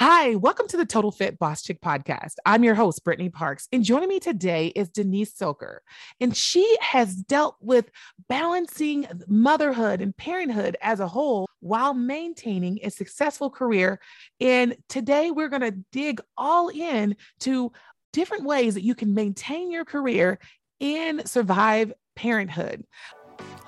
Hi, welcome to the Total Fit Boss Chick podcast. I'm your host, Brittany Parks, and joining me today is Denise Silker. And she has dealt with balancing motherhood and parenthood as a whole while maintaining a successful career. And today we're going to dig all in to different ways that you can maintain your career and survive parenthood.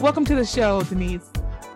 Welcome to the show, Denise.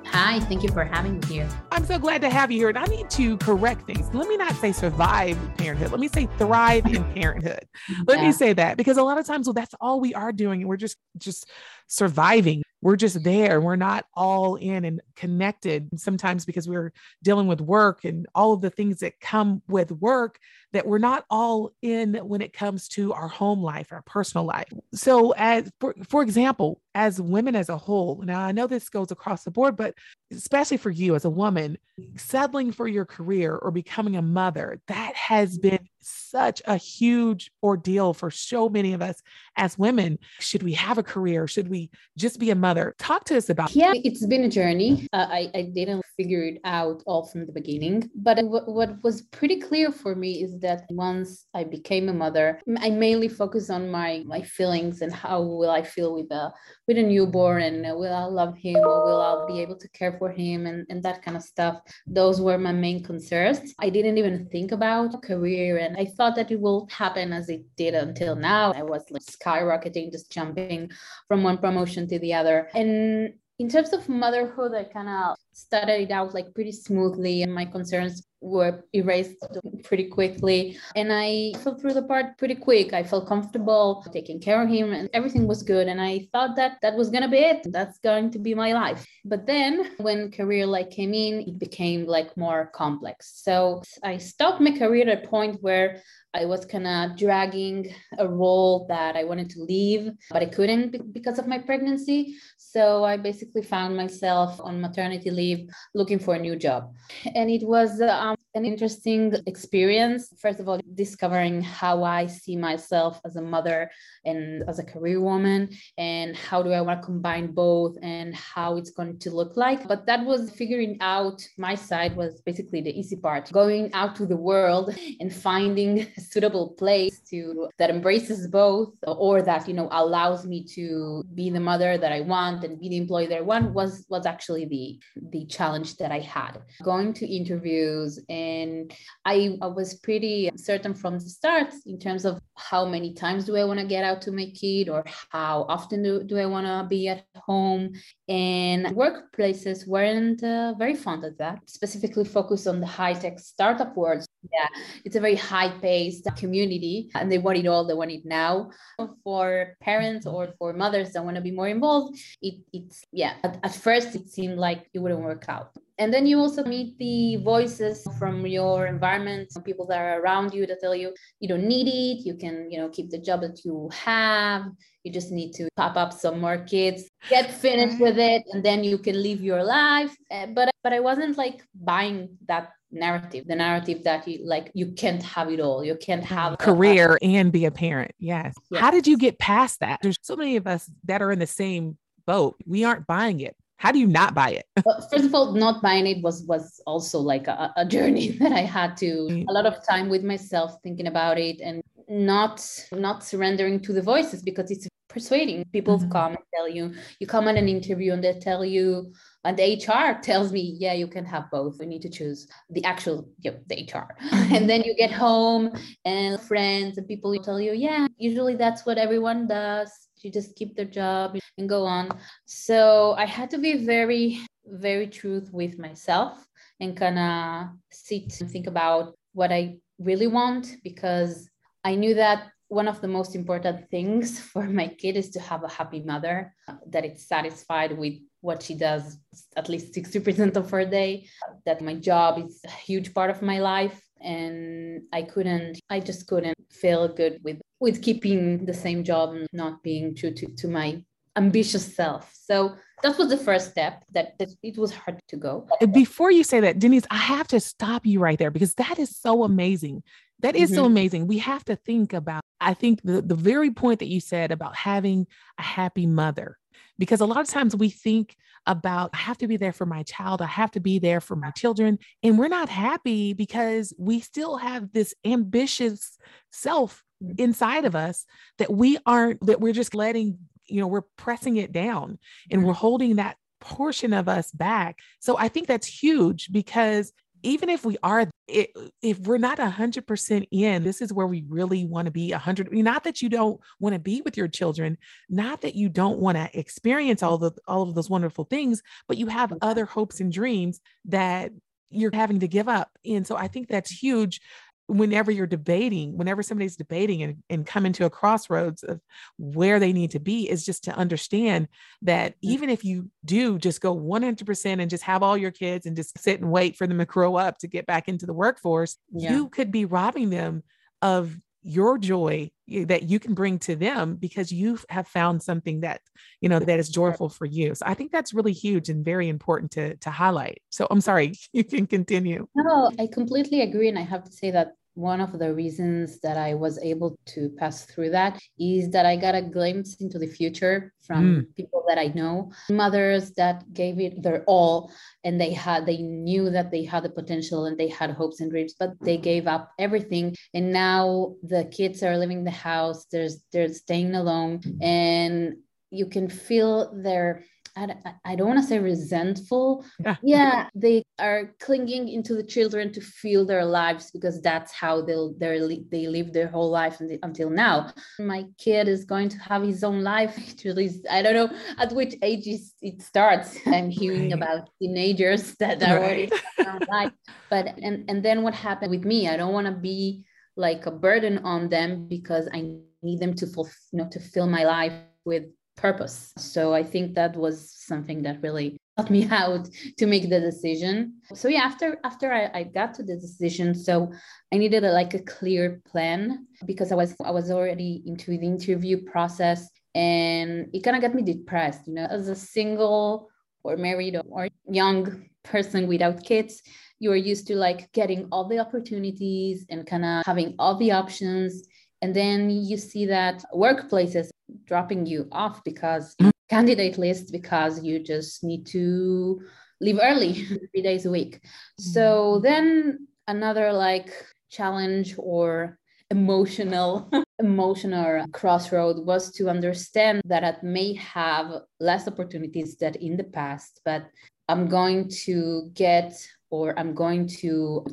Hi, thank you for having me here. I'm so glad to have you here. And I need to correct things. Let me not say survive parenthood. Let me say thrive in parenthood. Let me say that, because a lot of times, well, that's all we are doing. And we're just surviving. We're just there. We're not all in and connected. Sometimes because we're dealing with work and all of the things that come with work that we're not all in when it comes to our home life, our personal life. So as for example, as women as a whole, now I know this goes across the board, but especially for you as a woman, settling for your career or becoming a mother, that has been such a huge ordeal for so many of us as women. Should we have a career? Should we just be a mother? Talk to us about it. Yeah, it's been a journey. I didn't figure it out all from the beginning, but what was pretty clear for me is that once I became a mother, I mainly focused on my feelings and how will I feel with a newborn, and will I love him, or will I be able to care for him, and that kind of stuff. Those were my main concerns. I didn't even think about career, and I thought that it will happen as it did until now. I was like skyrocketing, just jumping from one promotion to the other. And in terms of motherhood, I kind of started it out like pretty smoothly, and my concerns were erased pretty quickly. And I fell through the part pretty quick. I felt comfortable taking care of him, and everything was good. And I thought that was going to be it. That's going to be my life. But then when career came in, it became more complex. So I stopped my career at a point where I was kind of dragging a role that I wanted to leave, but I couldn't because of my pregnancy. So I basically found myself on maternity leave looking for a new job. And it was an interesting experience. First of all, discovering how I see myself as a mother and as a career woman, and how do I want to combine both and how it's going to look like. But that was figuring out my side was basically the easy part. Going out to the world and finding a suitable place that embraces both, or that, allows me to be the mother that I want and be the employee that I want was actually the challenge that I had. Going to interviews, and I was pretty certain from the start in terms of how many times do I want to get out to my kid, or how often do I want to be at home. And workplaces weren't very fond of that, specifically focused on the high-tech startup world. Yeah, it's a very high-paced community, and they want it all, they want it now. For parents or for mothers that want to be more involved, at first it seemed like it wouldn't work out. And then you also meet the voices from your environment, people that are around you that tell you, you don't need it, you can, keep the job that you have, you just need to pop up some more kids, get finished with it, and then you can live your life. But I wasn't buying that narrative, the narrative that you can't have it all. You can't have career and be a parent. Yes. How did you get past that? There's so many of us that are in the same boat. We aren't buying it. How do you not buy it? Well, first of all, not buying it was also a journey that I had to a lot of time with myself thinking about it, and not surrendering to the voices, because it's persuading. People come and tell you, you come on an interview and they tell you, and the HR tells me, yeah, you can have both. We need to choose the HR. And then you get home and friends and people tell you, yeah, usually that's what everyone does. to just keep their job and go on. So I had to be very, very true with myself and kind of sit and think about what I really want, because I knew that one of the most important things for my kid is to have a happy mother that is satisfied with what she does at least 60% of her day, that my job is a huge part of my life. And I just couldn't feel good with keeping the same job and not being true to my ambitious self. So that was the first step, that it was hard to go. Before you say that, Denise, I have to stop you right there, because that is so amazing. That is so amazing. We have to think about, I think the very point that you said about having a happy mother, because a lot of times we think about, I have to be there for my child. I have to be there for my children. And we're not happy because we still have this ambitious self inside of us that we're just letting, we're pressing it down and we're holding that portion of us back. So I think that's huge, because even if we are, if we're not 100% in, this is where we really want to be 100. Not that you don't want to be with your children, not that you don't want to experience all of those wonderful things, but you have other hopes and dreams that you're having to give up. And so I think that's huge. Whenever somebody's debating and coming to a crossroads of where they need to be, is just to understand that even if you do just go 100% and just have all your kids and just sit and wait for them to grow up to get back into the workforce, you could be robbing them of your joy that you can bring to them, because you have found something that, that is joyful for you. So I think that's really huge and very important to highlight. So I'm sorry, you can continue. No, I completely agree. And I have to say that one of the reasons that I was able to pass through that is that I got a glimpse into the future from people that I know, mothers that gave it their all, and they knew that they had the potential and they had hopes and dreams, but they gave up everything. And now the kids are leaving the house, they're staying alone, and you can feel their, I don't want to say resentful. Yeah, they are clinging into the children to fill their lives, because that's how they live their whole life until now. My kid is going to have his own life. I don't know at which age it starts. I'm hearing about teenagers that are already in life. But and then what happened with me? I don't want to be like a burden on them, because I need them to fill my life with purpose. So I think that was something that really helped me out to make the decision. So yeah, after I got to the decision, so I needed a clear plan, because I was already into the interview process, and it kind of got me depressed, as a single or married or young person without kids, you are used to getting all the opportunities and kind of having all the options. And then you see that workplaces dropping you off because candidate list, because you just need to leave early 3 days a week. So then another challenge or emotional crossroad was to understand that I may have less opportunities than in the past, but I'm going to I'm going to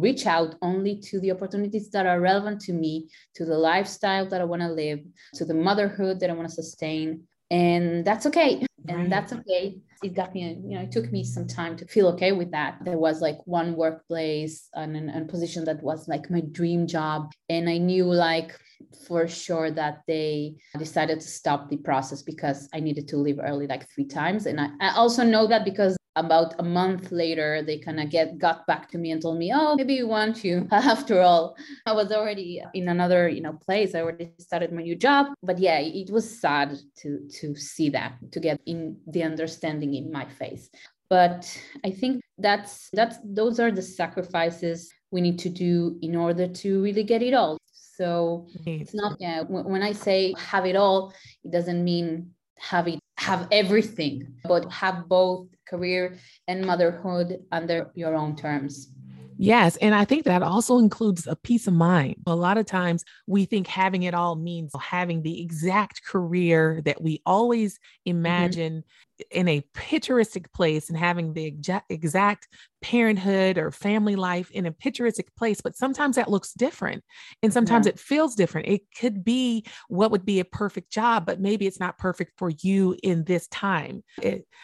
reach out only to the opportunities that are relevant to me, to the lifestyle that I want to live, to the motherhood that I want to sustain. And that's okay. And that's okay. It got me, it took me some time to feel okay with that. There was one workplace and position that was my dream job. And I knew for sure that they decided to stop the process because I needed to leave early 3 times. And I also know that because about a month later, they kind of got back to me and told me, oh, maybe we want you. After all, I was already in another, place. I already started my new job. But yeah, it was sad to see that, to get in the understanding in my face. But I think those are the sacrifices we need to do in order to really get it all. So it's not, when I say have it all, it doesn't mean have everything, but have both career and motherhood under your own terms. Yes. And I think that also includes a peace of mind. A lot of times we think having it all means having the exact career that we always imagine in a picturesque place and having the exact parenthood or family life in a picturesque place. But sometimes that looks different. And sometimes it feels different. It could be what would be a perfect job, but maybe it's not perfect for you in this time.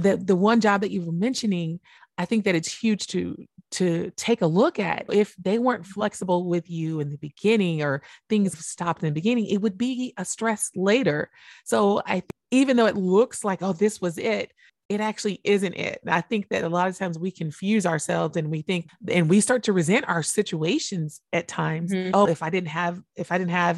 The one job that you were mentioning, I think that it's huge to take a look at. If they weren't flexible with you in the beginning or things stopped in the beginning, it would be a stress later. So even though it looks like, oh, this was it, it actually isn't it. I think that a lot of times we confuse ourselves and we think, and we start to resent our situations at times. Mm-hmm. Oh, if I didn't have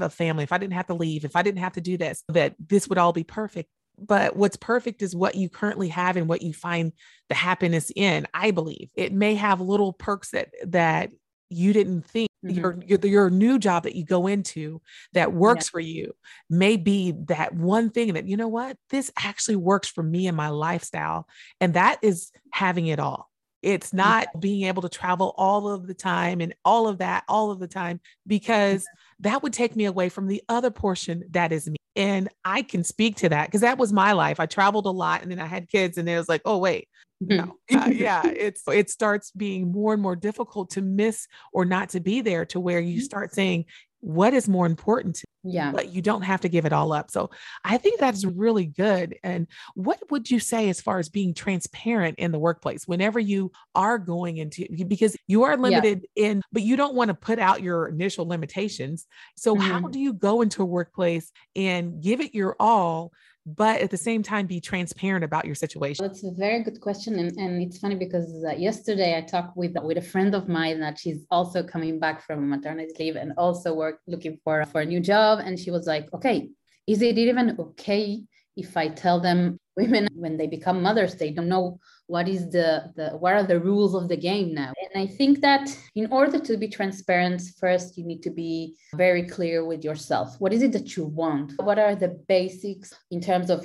a family, if I didn't have to leave, if I didn't have to do this, that this would all be perfect. But what's perfect is what you currently have and what you find the happiness in. I believe it may have little perks that you didn't think. Your new job that you go into that works for you may be that one thing that, you know what, this actually works for me and my lifestyle. And that is having it all. It's not being able to travel all of the time and all of that all of the time, because that would take me away from the other portion that is me. And I can speak to that because that was my life. I traveled a lot and then I had kids and it was like, oh, wait. No. It starts being more and more difficult to miss or not to be there, to where you start saying, what is more important to you? Yeah. But you don't have to give it all up. So I think that's really good. And what would you say as far as being transparent in the workplace whenever you are going into, because you are limited in, but you don't want to put out your initial limitations. So how do you go into a workplace and give it your all, but at the same time, be transparent about your situation? That's a very good question. And it's funny because yesterday I talked with a friend of mine that she's also coming back from maternity leave and also looking for a new job. And she was like, okay, is it even okay if I tell them women, when they become mothers, they don't know what are the rules of the game now? And I think that in order to be transparent, first, you need to be very clear with yourself. What is it that you want? What are the basics in terms of,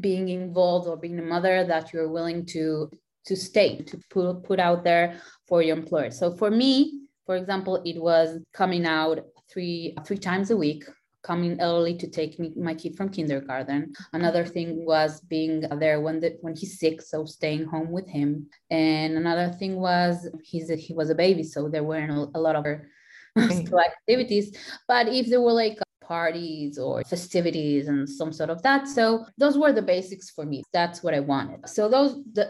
being involved or being a mother that you're willing to stay, to put out there for your employer? So for me, for example, it was coming out three times a week, coming early to take my kid from kindergarten. Another thing was being there when he's sick, so staying home with him. And another thing was he was a baby, so there weren't a lot of activities. But if there were like parties or festivities and some sort of that, so those were the basics for me. That's what I wanted. So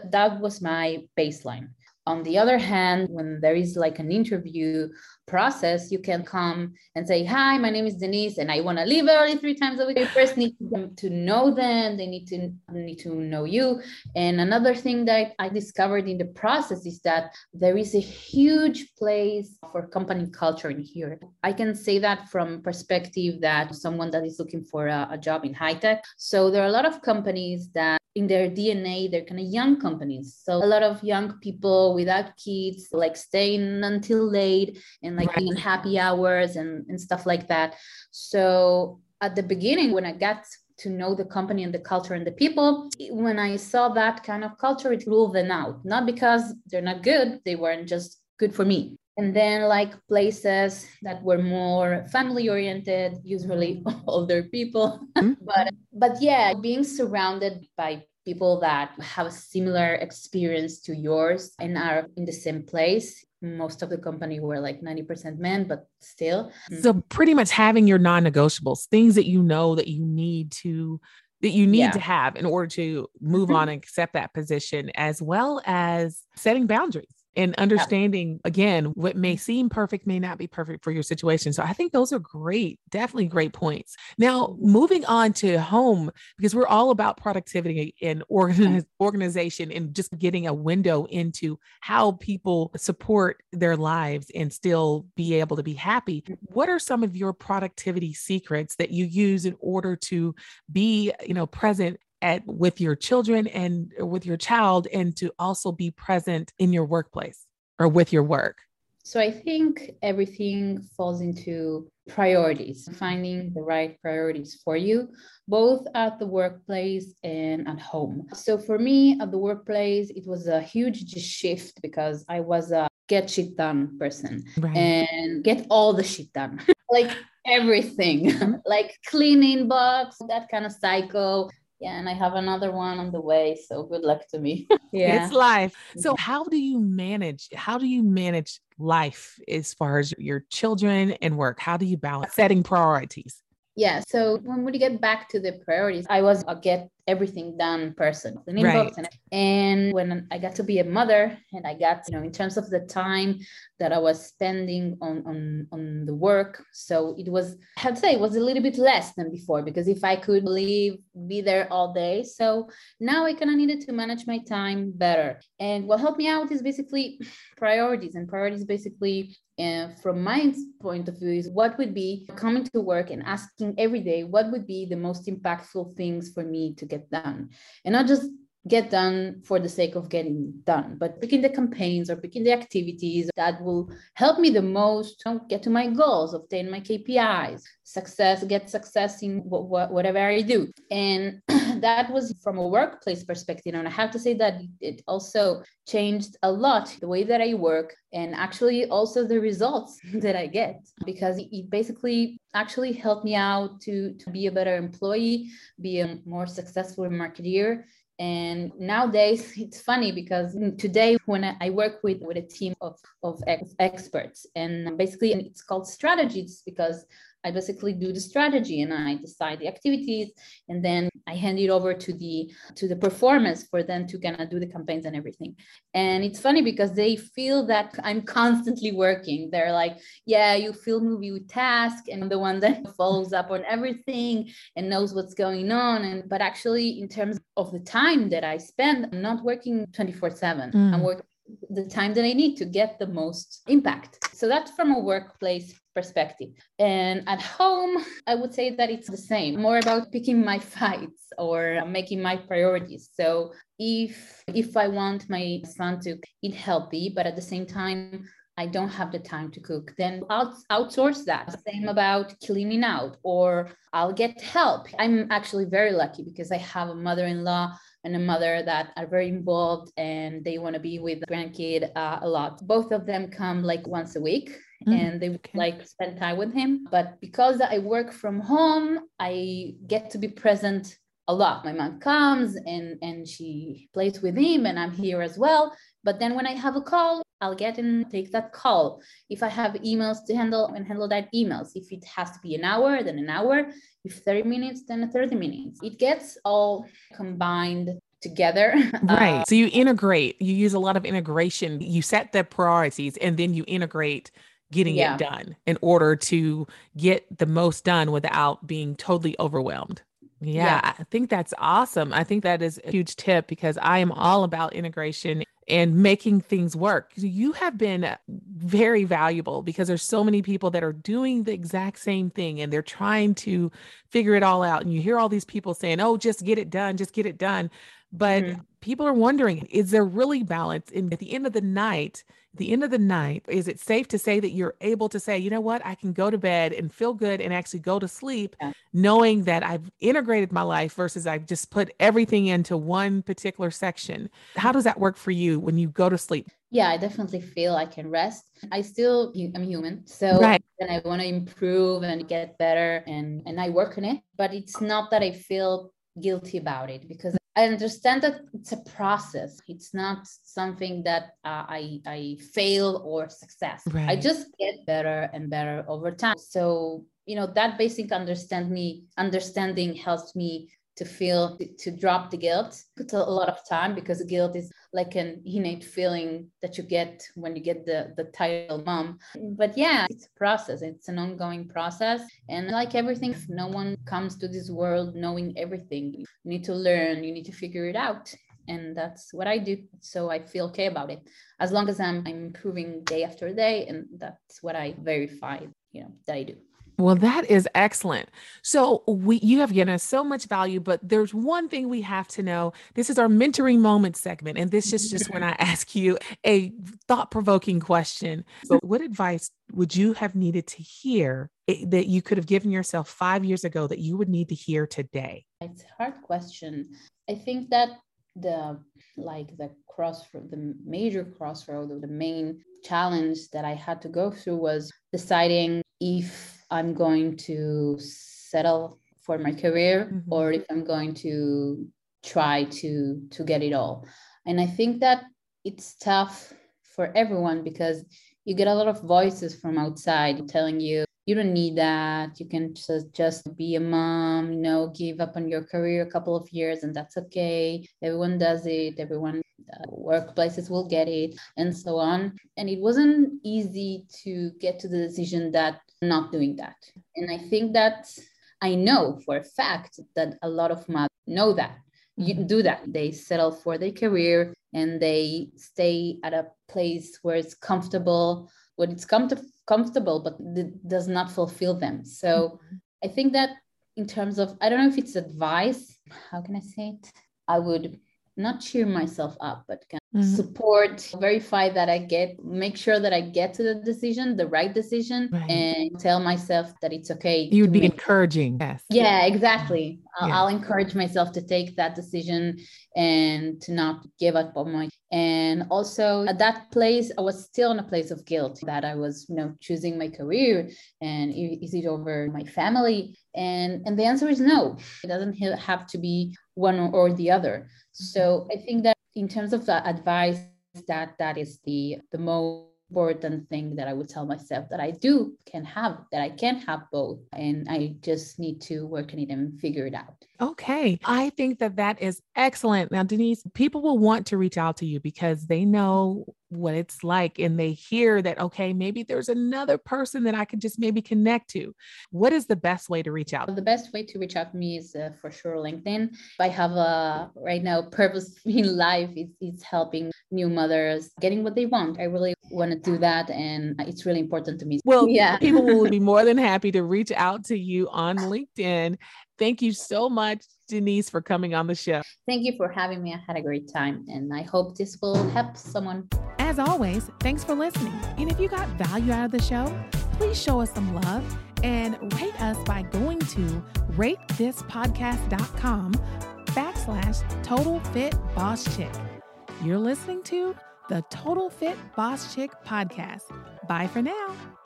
that was my baseline. On the other hand, when there is like an interview process, you can come and say, hi, my name is Denise, and I want to leave early 3 times a week. You first need to know them. They need to know you. And another thing that I discovered in the process is that there is a huge place for company culture in here. I can say that from perspective that someone that is looking for a job in high tech. So there are a lot of companies that in their DNA, they're kind of young companies. So a lot of young people without kids, like staying until late and like being happy hours and stuff like that. So at the beginning, when I got to know the company and the culture and the people, when I saw that kind of culture, it ruled them out. Not because they're not good, they weren't just good for me. And then like places that were more family oriented, usually older people, but yeah, being surrounded by people that have a similar experience to yours and are in the same place. Most of the company were like 90% men, but still. So pretty much having your non-negotiables, things that you know that you need to have in order to move on and accept that position, as well as setting boundaries and understanding, again, what may seem perfect may not be perfect for your situation. So I think those are great, definitely great points. Now, moving on to home, because we're all about productivity and organization and just getting a window into how people support their lives and still be able to be happy. What are some of your productivity secrets that you use in order to be, present with your children and with your child, and to also be present in your workplace or with your work? So I think everything falls into priorities, finding the right priorities for you, both at the workplace and at home. So for me, at the workplace, it was a huge shift because I was get shit done person, right, and get all the shit done, like everything, like clean inbox, that kind of cycle. Yeah. And I have another one on the way. So good luck to me. Yeah. It's life. So how do you manage life as far as your children and work? How do you balance setting priorities? Yeah. So when we get back to the priorities, I was a get everything done person. Right. And when I got to be a mother and I got, in terms of the time that I was spending on the work. So it was, I'd say it was a little bit less than before, because if I could be there all day. So now I kind of needed to manage my time better. And what helped me out is basically priorities, and priorities basically, and from my point of view, is what would be coming to work and asking every day, what would be the most impactful things for me to get done, and not just get done for the sake of getting done, but picking the campaigns or picking the activities that will help me the most to get to my goals, obtain my KPIs, get success in whatever I do. And that was from a workplace perspective. And I have to say that it also changed a lot the way that I work, and actually also the results that I get, because it basically actually helped me out to be a better employee, be a more successful marketeer. And nowadays it's funny, because today when I work with a team of experts, and basically it's called strategies, because I basically do the strategy and I decide the activities, and then I hand it over to the performance for them to kind of do the campaigns and everything. And it's funny because they feel that I'm constantly working. They're like, yeah, you feel movie with task, and I'm the one that follows up on everything and knows what's going on. And but actually, in terms of the time that I spend, I'm not working 24/7. I'm working the time that I need to get the most impact. So that's from a workplace perspective. And at home, I would say that it's the same, more about picking my fights or making my priorities. So if I want my son to eat healthy, but at the same time, I don't have the time to cook, then I'll outsource that. Same about cleaning out, or I'll get help. I'm actually very lucky because I have a mother-in-law and a mother that are very involved, and they want to be with the grandkid a lot. Both of them come like once a week, and they would like spend time with him. But because I work from home, I get to be present a lot. My mom comes and she plays with him, and I'm here as well. But then when I have a call, I'll get and take that call. If I have emails to handle, and handle that emails. If it has to be an hour, then an hour. If 30 minutes, then 30 minutes. It gets all combined together. Right. So you integrate, you use a lot of integration. You set the priorities, and then you integrate getting it done in order to get the most done without being totally overwhelmed. Yeah, I think that's awesome. I think that is a huge tip, because I am all about integration and making things work. You have been very valuable, because there's so many people that are doing the exact same thing and they're trying to figure it all out. And you hear all these people saying, oh, just get it done, just get it done. But people are wondering, is there really balance? And at the end of the night, is it safe to say that you're able to say, you know what, I can go to bed and feel good and actually go to sleep knowing that I've integrated my life versus I've just put everything into one particular section? How does that work for you when you go to sleep? Yeah, I definitely feel I can rest. I'm human. So then I want to improve and get better, and I work on it, but it's not that I feel guilty about it, because I understand that it's a process. It's not something that I fail or success. Right. I just get better and better over time. So, that basic understanding helps me to feel, to drop the guilt. It took a lot of time, because guilt is like an innate feeling that you get when you get the title mom. But it's a process. It's an ongoing process. And like everything, if no one comes to this world knowing everything. You need to learn, you need to figure it out. And that's what I do. So I feel okay about it. As long as I'm improving day after day. And that's what I verify, that I do. Well, that is excellent. So you have given us so much value, but there's one thing we have to know. This is our mentoring moment segment. And this is just when I ask you a thought-provoking question. So what advice would you have needed to hear that you could have given yourself 5 years ago that you would need to hear today? It's a hard question. I think that the major crossroad or the main challenge that I had to go through was deciding if I'm going to settle for my career mm-hmm. or if I'm going to try to get it all. And I think that it's tough for everyone because you get a lot of voices from outside telling you, you don't need that. You can just be a mom, give up on your career a couple of years and that's okay. Everyone does it. Everyone, workplaces will get it and so on. And it wasn't easy to get to the decision that I'm not doing that. And I think that I know for a fact that a lot of mothers know that. You do that. They settle for their career and they stay at a place where it's comfortable, comfortable, but it does not fulfill them. So I think that in terms of, I don't know if it's advice, how can I say it? I would not cheer myself up, but can support, verify that make sure that I get to the right decision, right, and tell myself that it's okay. You'd be encouraging. Yes. Yeah, exactly. I'll encourage myself to take that decision and to not give up on my. And also at that place, I was still in a place of guilt that I was, choosing my career and is it over my family? And the answer is no. It doesn't have to be one or the other. So I think that in terms of the advice, that is the most important thing that I would tell myself, that I can have both. And I just need to work on it and figure it out. Okay. I think that is excellent. Now, Denise, people will want to reach out to you because they know what it's like and they hear that, okay, maybe there's another person that I could just maybe connect to. What is the best way to reach out? The best way to reach out to me is for sure LinkedIn. I have right now purpose in life. It's helping new mothers getting what they want. I really want to do that. And it's really important to me. Well, people will be more than happy to reach out to you on LinkedIn. Thank you so much, Denise, for coming on the show. Thank you for having me. I had a great time and I hope this will help someone. As always, thanks for listening. And if you got value out of the show, please show us some love and rate us by going to ratethispodcast.com/Total Fit Boss Chick. You're listening to the Total Fit Boss Chick podcast. Bye for now.